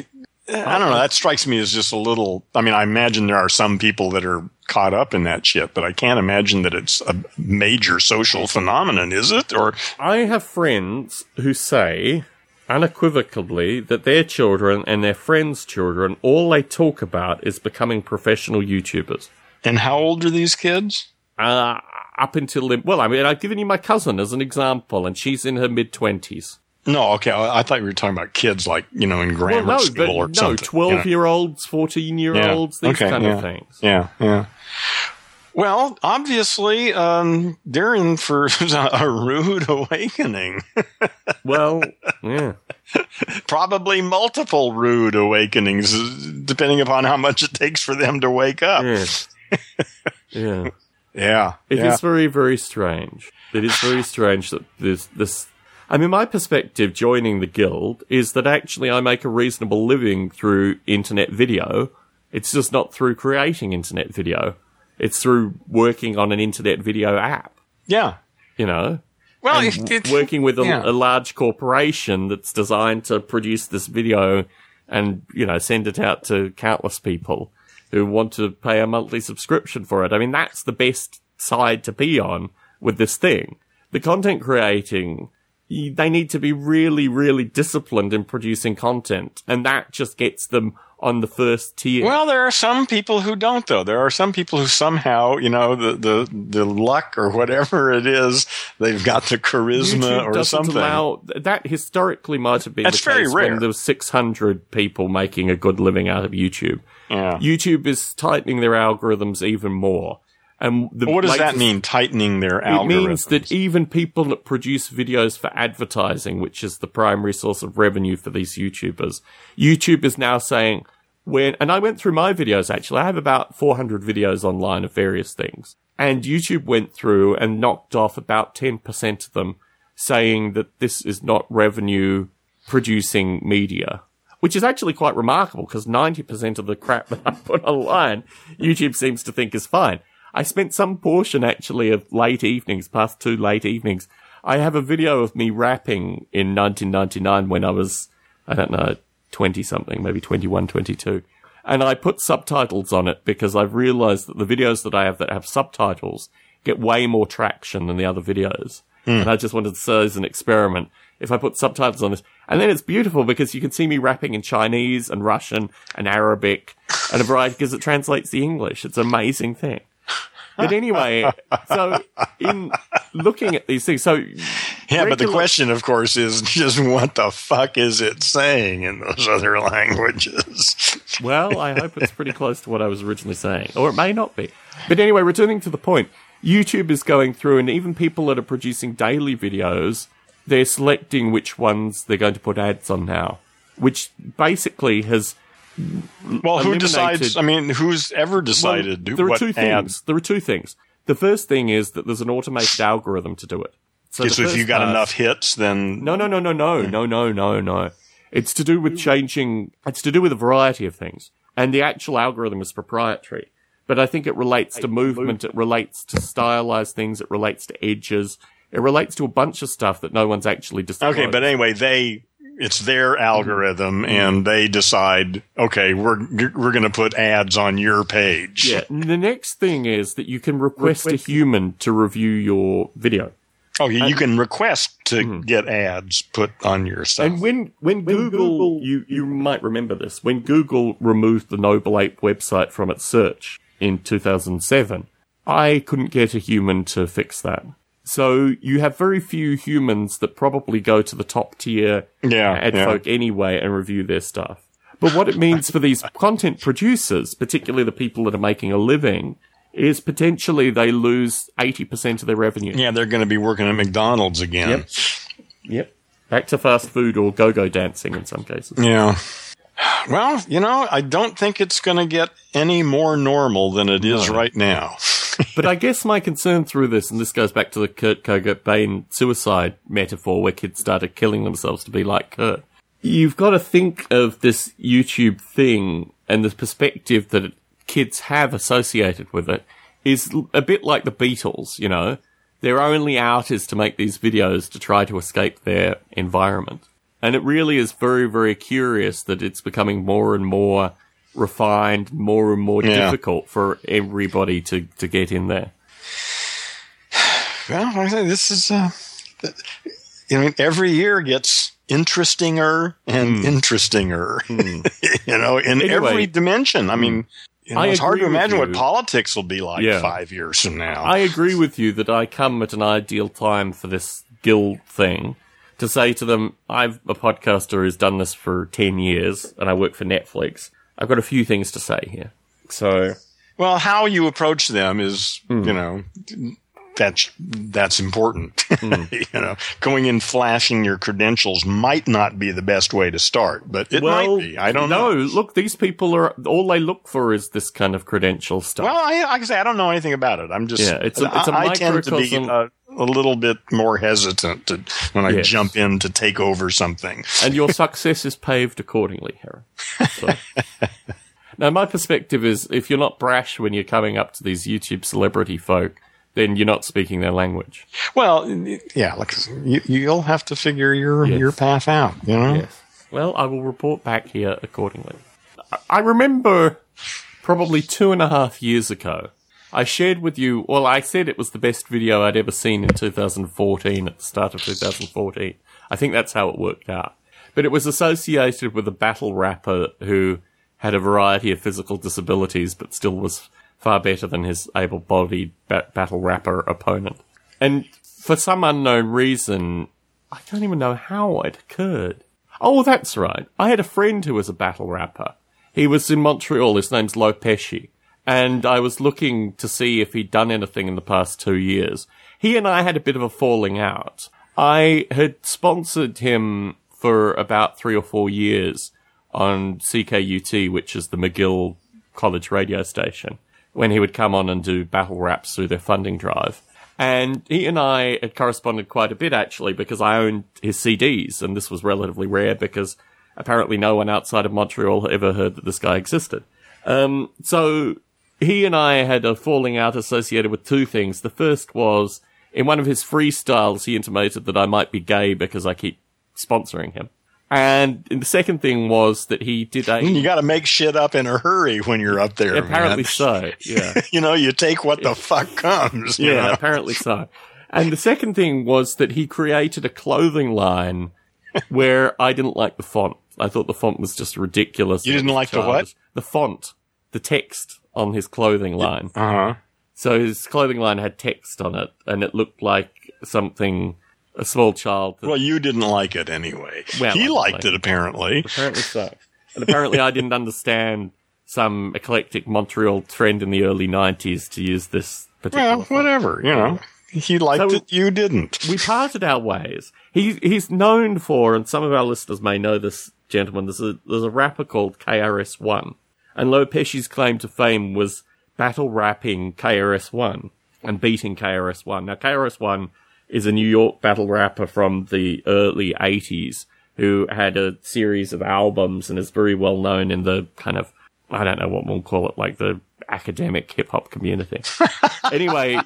I don't know. That strikes me as just a little... I mean, I imagine there are some people that are caught up in that shit, but I can't imagine that it's a major social phenomenon, is it? Or I have friends who say, unequivocally, that their children and their friends' children, all they talk about is becoming professional YouTubers. And how old are these kids? Up until... Well, I mean, I've given you my cousin as an example, and she's in her mid-20s. No, okay. I thought you were talking about kids, like, you know, in grammar school or something. No, 12-year-olds, 14-year-olds, these kind of things. Yeah, yeah. Well, obviously, they're in for a rude awakening. Well, yeah. Probably multiple rude awakenings, depending upon how much it takes for them to wake up. Yeah. Yeah. Yeah. It is very, very strange. It is very strange that this I mean, my perspective joining the guild is that actually I make a reasonable living through internet video. It's just not through creating internet video. It's through working on an internet video app. Yeah. You know? Well, it's working with a large corporation that's designed to produce this video and, you know, send it out to countless people who want to pay a monthly subscription for it. I mean, that's the best side to be on with this thing. The content creating... They need to be really, really disciplined in producing content, and that just gets them on the first tier. Well, there are some people who don't, though. There are some people who somehow, you know, the luck or whatever it is, they've got the charisma YouTube or something. That historically might have been that's the case very rare. When there was 600 people making a good living out of YouTube. Yeah. YouTube is tightening their algorithms even more. And what does that mean, tightening their algorithms? It means that even people that produce videos for advertising, which is the primary source of revenue for these YouTubers, YouTube is now saying, and I went through my videos, actually. I have about 400 videos online of various things. And YouTube went through and knocked off about 10% of them, saying that this is not revenue-producing media. Which is actually quite remarkable, because 90% of the crap that I put online, YouTube seems to think is fine. I spent some portion, actually, of last two late evenings I have a video of me rapping in 1999 when I was, I don't know, 20 something, maybe 21, 22. And I put subtitles on it because I've realized that the videos that I have subtitles get way more traction than the other videos. Mm. And I just wanted to say as an experiment, if I put subtitles on this, and then it's beautiful because you can see me rapping in Chinese and Russian and Arabic and a variety because it translates the English. It's an amazing thing. But anyway, so in looking at these things, so but the question, of course, is just what the fuck is it saying in those other languages? Well, I hope it's pretty close to what I was originally saying, or it may not be. But anyway, returning to the point, YouTube is going through, and even people that are producing daily videos, they're selecting which ones they're going to put ads on now, which basically has... Well, who decides? I mean, who's ever decided what ads? There are two things. The first thing is that there's an automated algorithm to do it. So if you got enough hits, then... No. It's to do with changing... It's to do with a variety of things. And the actual algorithm is proprietary. But I think it relates to movement, it relates to stylized things, it relates to edges, it relates to a bunch of stuff that no one's actually disclosed. Okay, but anyway, it's their algorithm, and they decide, okay, we're going to put ads on your page. Yeah, the next thing is that you can request a human to review your video. Oh, yeah, you can request to get ads put on your stuff. And when Google you might remember this, when Google removed the Noble Ape website from its search in 2007, I couldn't get a human to fix that. So you have very few humans that probably go to the top tier ad folk anyway and review their stuff. But what it means for these content producers, particularly the people that are making a living, is potentially they lose 80% of their revenue. Yeah, they're going to be working at McDonald's again. Yep. Back to fast food or go-go dancing in some cases. Yeah. Well, I don't think it's going to get any more normal than it is right now. But I guess my concern through this, and this goes back to the Kurt Cobain suicide metaphor where kids started killing themselves to be like Kurt. You've got to think of this YouTube thing and the perspective that kids have associated with it is a bit like the Beatles, Their only out is to make these videos to try to escape their environment. And it really is very, very curious that it's becoming more and more refined, more and more difficult for everybody to get in there. Well, I say this is, every year gets interestinger and interestinger, anyway, every dimension. I mean, it's hard to imagine what politics will be like 5 years from now. I agree with you that I come at an ideal time for this guild thing to say to them, I'm a podcaster who's done this for 10 years and I work for Netflix. I've got a few things to say here. So, well, how you approach them is, that's important. Going in flashing your credentials might not be the best way to start, but it might be. I don't know. No, look, these people are all they look for is this kind of credential stuff. Well, I can say I don't know anything about it. I'm just it's a microcosm. I tend to be a little bit more hesitant when I jump in to take over something. And your success is paved accordingly, Heron. So. Now, my perspective is if you're not brash when you're coming up to these YouTube celebrity folk, then you're not speaking their language. Well, yeah, like you'll have to figure your path out, Yes. Well, I will report back here accordingly. I remember probably 2.5 years ago, I shared with you, I said it was the best video I'd ever seen in 2014, at the start of 2014. I think that's how it worked out. But it was associated with a battle rapper who had a variety of physical disabilities, but still was far better than his able-bodied battle rapper opponent. And for some unknown reason, I don't even know how it occurred. Oh, that's right. I had a friend who was a battle rapper. He was in Montreal. His name's Lopeshi. And I was looking to see if he'd done anything in the past 2 years. He and I had a bit of a falling out. I had sponsored him for about 3 or 4 years on CKUT, which is the McGill College radio station, when he would come on and do battle raps through their funding drive. And he and I had corresponded quite a bit, actually, because I owned his CDs, and this was relatively rare because apparently no one outside of Montreal had ever heard that this guy existed. So he and I had a falling out associated with two things. The first was In one of his freestyles, he intimated that I might be gay because I keep sponsoring him. And the second thing was that he did a... You got to make shit up in a hurry when you're up there, apparently, man. So, yeah. You know, you take what the fuck comes. You know? Apparently so. And the second thing was that he created a clothing line where I didn't like the font. I thought the font was just ridiculous. You didn't like the what? The font. The text on his clothing line. Uh-huh. So his clothing line had text on it, and it looked like something... a small child. Well, you didn't like it anyway. Well, he liked it, apparently. Apparently so. And apparently I didn't understand some eclectic Montreal trend in the early 90s to use this particular... Well, whatever, you know. He liked it, you didn't. We parted our ways. He's known for, and some of our listeners may know this gentleman, there's a rapper called KRS-One. And Lopeshi's claim to fame was battle rapping KRS-One and beating KRS-One. Now, KRS-One... is a New York battle rapper from the early 80s who had a series of albums and is very well known in the kind of, I don't know what we'll call it, like the academic hip-hop community. Anyway,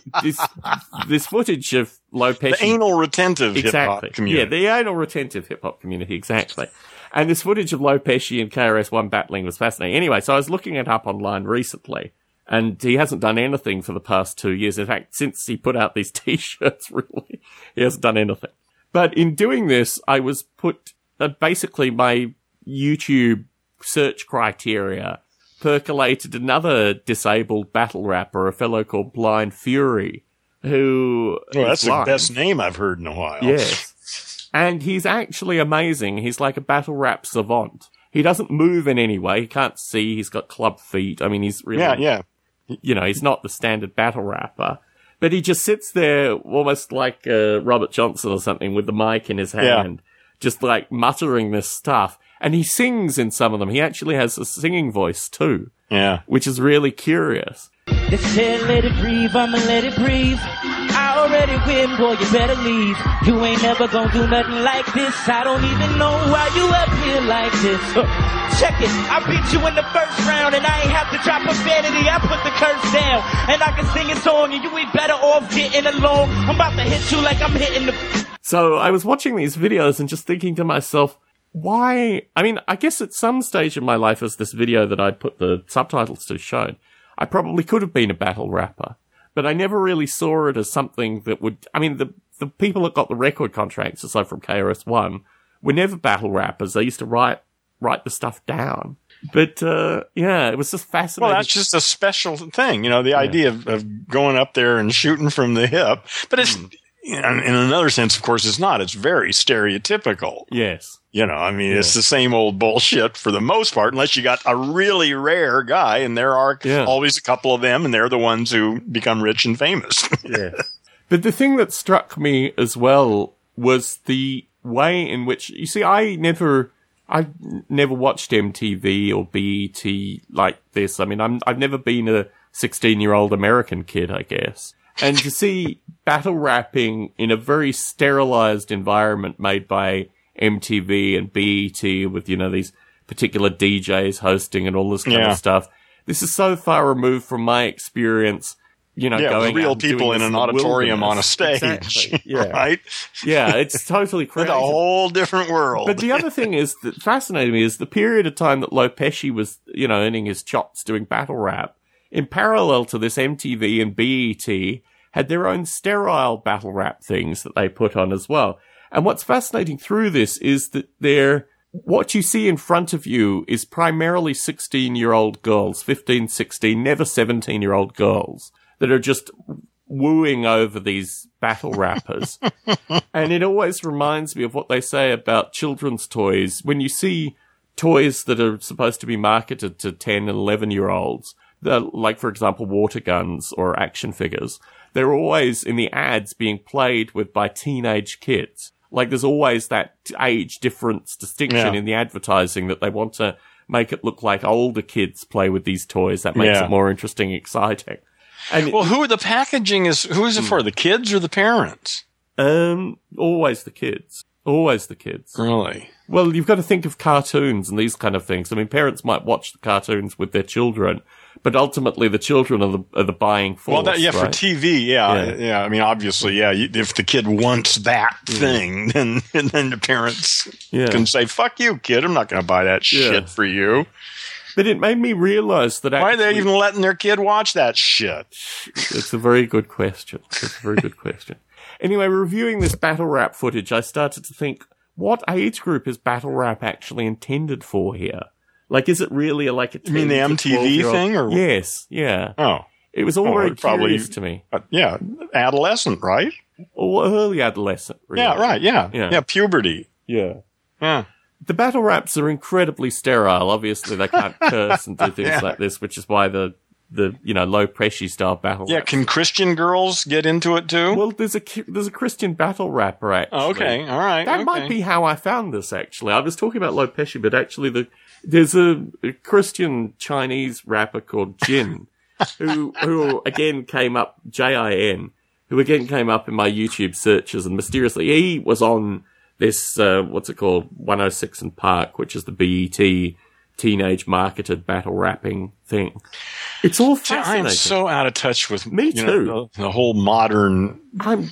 this footage of Lopeshi... The anal retentive hip-hop community. Yeah, the anal retentive hip-hop community, exactly. And this footage of Lopeshi and KRS-One battling was fascinating. Anyway, so I was looking it up online recently. And he hasn't done anything for the past 2 years. In fact, since he put out these T-shirts, really, he hasn't done anything. But in doing this, I was put... basically, my YouTube search criteria percolated another disabled battle rapper, a fellow called Blind Fury, who... Well, that's the best name I've heard in a while. Yes. And he's actually amazing. He's like a battle rap savant. He doesn't move in any way. He can't see. He's got club feet. I mean, he's really... Yeah. You know, he's not the standard battle rapper, but he just sits there almost like Robert Johnson or something with the mic in his hand, just like muttering this stuff. And he sings in some of them. He actually has a singing voice too, which is really curious. They said, let it breathe, I'ma let it breathe. I already win, boy, you better leave. You ain't never gonna do nothing like this. I don't even know why you up here like this. Check it, I beat you in the first round, and I ain't have to drop profanity. I put the curse down, and I can sing a song, and you ain't better off getting along. I'm about to hit you like I'm hitting the... So I was watching these videos and just thinking to myself, why... I mean, I guess at some stage in my life, as this video that I put the subtitles to showed, I probably could have been a battle rapper, but I never really saw it as something that would... I mean, the people that got the record contracts, aside from KRS-One, were never battle rappers. They used to write the stuff down. But, it was just fascinating. Well, that's just a special thing, you know, the idea of going up there and shooting from the hip. But it's... In another sense, of course, it's not. It's very stereotypical. Yes. You know, I mean, it's the same old bullshit for the most part, unless you got a really rare guy, and there are always a couple of them, and they're the ones who become rich and famous. But the thing that struck me as well was the way in which, you see, I never watched MTV or BET like this. I mean, I've never been a 16-year-old American kid, I guess. And to see battle rapping in a very sterilized environment made by MTV and BET with, you know, these particular DJs hosting and all this kind of stuff. This is so far removed from my experience, you know, going real people in an auditorium on a stage. Exactly. Right? Yeah, it's totally crazy. It's a whole different world. But the other thing is that fascinated me is the period of time that Lopeshi was, you know, earning his chops doing battle rap. In parallel to this, MTV and BET had their own sterile battle rap things that they put on as well. And what's fascinating through this is that what you see in front of you is primarily 16-year-old girls, 15, 16, never 17-year-old girls, that are just wooing over these battle rappers. And it always reminds me of what they say about children's toys. When you see toys that are supposed to be marketed to 10 and 11-year-olds, like, for example, water guns or action figures, they're always in the ads being played with by teenage kids. Like, there's always that age difference distinction in the advertising that they want to make it look like older kids play with these toys. That makes it more interesting, exciting. And who is it for? The kids or the parents? Always the kids. Always the kids. Really? Well, you've got to think of cartoons and these kind of things. I mean, parents might watch the cartoons with their children, But ultimately, the children are the buying force. Well, that, yeah, right? For TV, yeah. I mean, obviously, yeah. If the kid wants that thing, then the parents can say, "Fuck you, kid! I'm not going to buy that shit for you." But it made me realize that why are they even letting their kid watch that shit? It's a very good question. Anyway, reviewing this battle rap footage, I started to think, what age group is battle rap actually intended for here? Like, is it really like a? You mean the MTV thing, or yes, yeah. Oh, it was all very curious to me. Yeah, adolescent, right? Or early adolescent. Really. Yeah, right. Yeah, puberty. Yeah. The battle raps are incredibly sterile. Obviously, they can't curse and do things like this, which is why the Lopeshi style battle. Yeah, raps. Can Christian girls get into it too? Well, there's a Christian battle rapper actually. Oh, okay, all right. That might be how I found this. Actually, I was talking about Lopeshi, but actually there's a Christian Chinese rapper called Jin, who again came up, Jin, who again came up in my YouTube searches, and mysteriously he was on this, 106 and Park, which is the BET teenage marketed battle rapping thing. It's all fascinating. I'm so out of touch with me too. The whole modern. I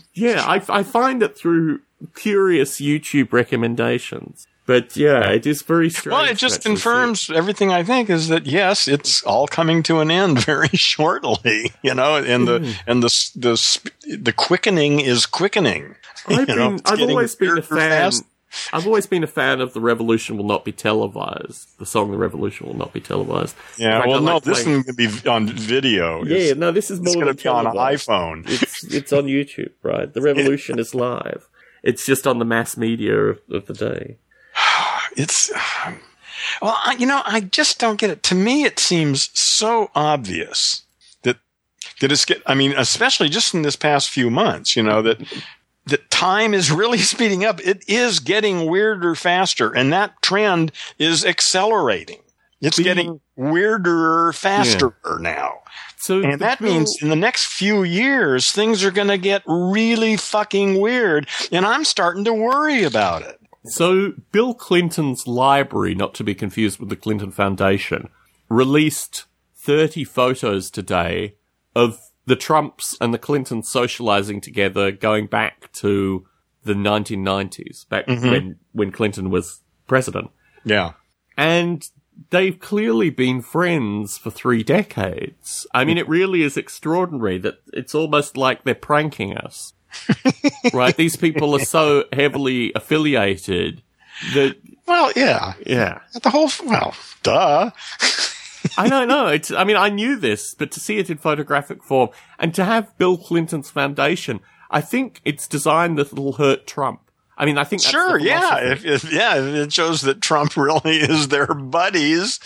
find it through curious YouTube recommendations. But yeah, it is very strange. Well, it just confirms everything I think is that yes, it's all coming to an end very shortly, and the quickening is quickening. I've always been a fan of The Revolution Will Not Be Televised. The song The Revolution Will Not Be Televised. Yeah, fact, well, this thing can be on video. Yeah, this is more going to be televised. On iPhone. It's on YouTube, right? The Revolution is live. It's just on the mass media of the day. It's I just don't get it. To me, it seems so obvious that it's. I mean, especially just in this past few months, that time is really speeding up. It is getting weirder faster, and that trend is accelerating. It's getting weirder faster now. So that means in the next few years, things are going to get really fucking weird, and I'm starting to worry about it. So, Bill Clinton's library, not to be confused with the Clinton Foundation, released 30 photos today of the Trumps and the Clintons socializing together, going back to the 1990s, back when Clinton was president. Yeah. And they've clearly been friends for 3 decades. I mean, it really is extraordinary that it's almost like they're pranking us. Right, these people are so heavily affiliated that. Well, yeah. The whole duh. I don't know. I mean, I knew this, but to see it in photographic form and to have Bill Clinton's foundation, I think it's designed that it'll hurt Trump. I mean, I think that's the philosophy. It shows that Trump really is their buddies.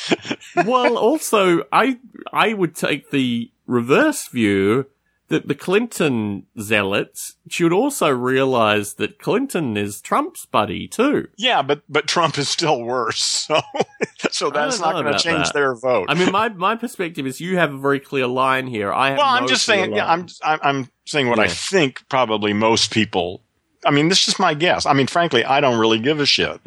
Well, also, I would take the reverse view. That the Clinton zealots should also realize that Clinton is Trump's buddy too. Yeah, but Trump is still worse. So that's not going to change their vote. I mean, my perspective is you have a very clear line here. I'm just saying. Yeah, I'm saying what I think probably most people. I mean, this is my guess. I mean, frankly, I don't really give a shit,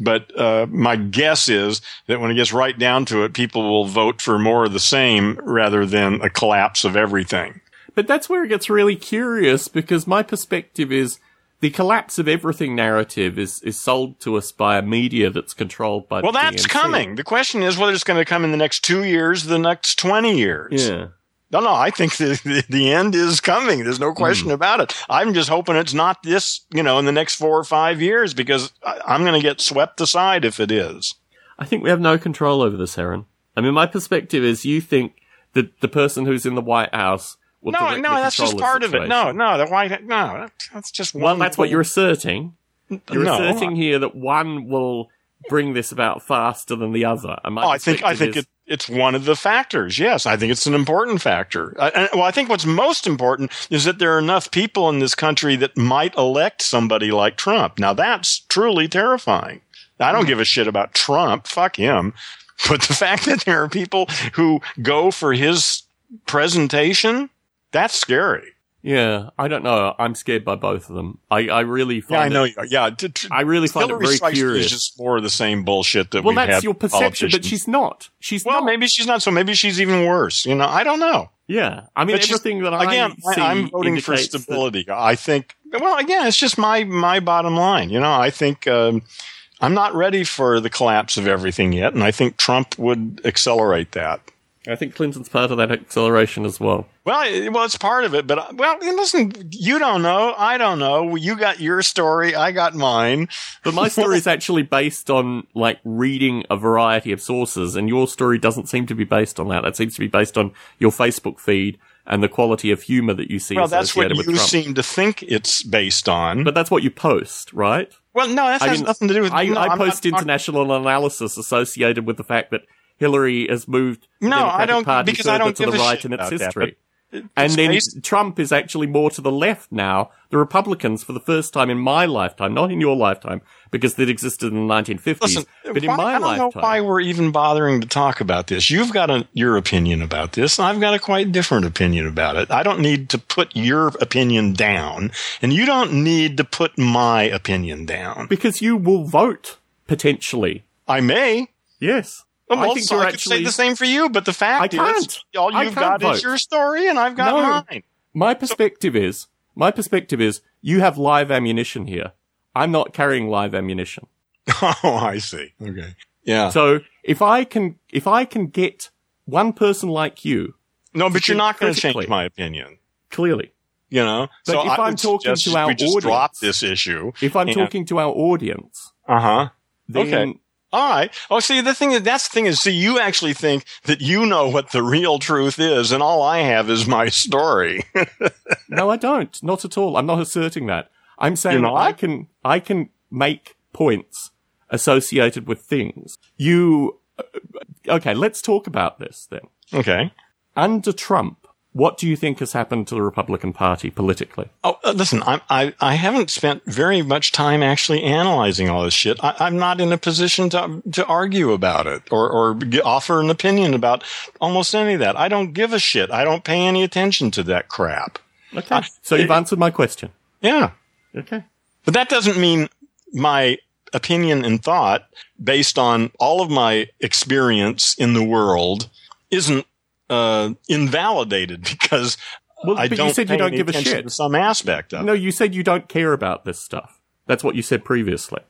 But my guess is that when it gets right down to it, people will vote for more of the same rather than a collapse of everything. But that's where it gets really curious, because my perspective is the collapse of everything narrative is sold to us by a media that's controlled by. Well, that's coming. The question is whether it's going to come in the next 2 years, the next 20 years. Yeah. No, I think the end is coming. There's no question about it. I'm just hoping it's not this, in the next 4 or 5 years, because I'm going to get swept aside if it is. I think we have no control over this, Aaron. I mean, my perspective is you think that the person who's in the White House will directly control the situation. No, that's just part of it. No, the White House, that's just one. Well, that's what you're asserting. You're asserting here that one will bring this about faster than the other. I think it's one of the factors. Yes, I think it's an important factor. I think what's most important is that there are enough people in this country that might elect somebody like Trump. Now, that's truly terrifying. I don't give a shit about Trump. Fuck him. But the fact that there are people who go for his presentation, that's scary. Yeah, I don't know. I'm scared by both of them. I really find it... Yeah, I know. Yeah, I really find it very curious. Is just more of the same bullshit that we've had. Well, that's your perception, but she's not. She's not. Well, maybe she's not, so maybe she's even worse. You know, I don't know. Yeah. I mean, everything that I see, I'm voting for stability. I think... Well, again, it's just my bottom line. You know, I think... I'm not ready for the collapse of everything yet, and I think Trump would accelerate that. I think Clinton's part of that acceleration as well. Well, it's part of it, but listen, you don't know, I don't know. You got your story, I got mine. But my story is actually based on reading a variety of sources, and your story doesn't seem to be based on that. That seems to be based on your Facebook feed and the quality of humor that you see. Well, that's what you seem to think it's based on. But that's what you post, right? Well, no, that has nothing to do with. I post international analysis associated with the fact that Hillary has moved the Democratic Party further to the right in its history. And then Trump is actually more to the left now. The Republicans, for the first time in my lifetime, not in your lifetime, because that existed in the 1950s, but in my lifetime. I don't know why we're even bothering to talk about this. You've got your opinion about this, and I've got a quite different opinion about it. I don't need to put your opinion down, and you don't need to put my opinion down. Because you will vote, potentially. I may. Yes. Well, I think I could say the same for you, but the fact is, all you've got is your story, and I've got mine. My perspective is, you have live ammunition here. I'm not carrying live ammunition. Oh, I see. Okay. Yeah. So if I can get one person like you, no, but you're not going to change my opinion. Clearly, you know. But so if I'm talking to our audience, drop this issue. If I'm talking to our audience, okay. All right. Oh, see, the thing is, you actually think that you know what the real truth is, and all I have is my story. No, I don't. Not at all. I'm not asserting that. I'm saying I can make points associated with things. Okay, let's talk about this then. Okay. Under Trump, what do you think has happened to the Republican Party politically? Oh, listen, I haven't spent very much time actually analyzing all this shit. I'm not in a position to argue about it or offer an opinion about almost any of that. I don't give a shit. I don't pay any attention to that crap. Okay. So you've answered my question. Yeah. Okay. But that doesn't mean my opinion and thought based on all of my experience in the world isn't invalidated because I don't. You said you don't give a shit. To some aspect of it. No, you said you don't care about this stuff. That's what you said previously.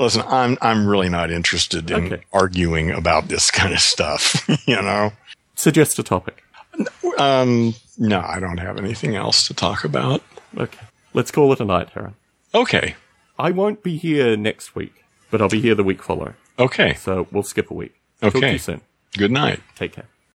Listen, I'm really not interested in arguing about this kind of stuff. You know, suggest a topic. No, I don't have anything else to talk about. Okay, let's call it a night, Heron. Okay, I won't be here next week, but I'll be here the week following. Okay, so we'll skip a week. Okay, talk to you soon. Good night. Take care.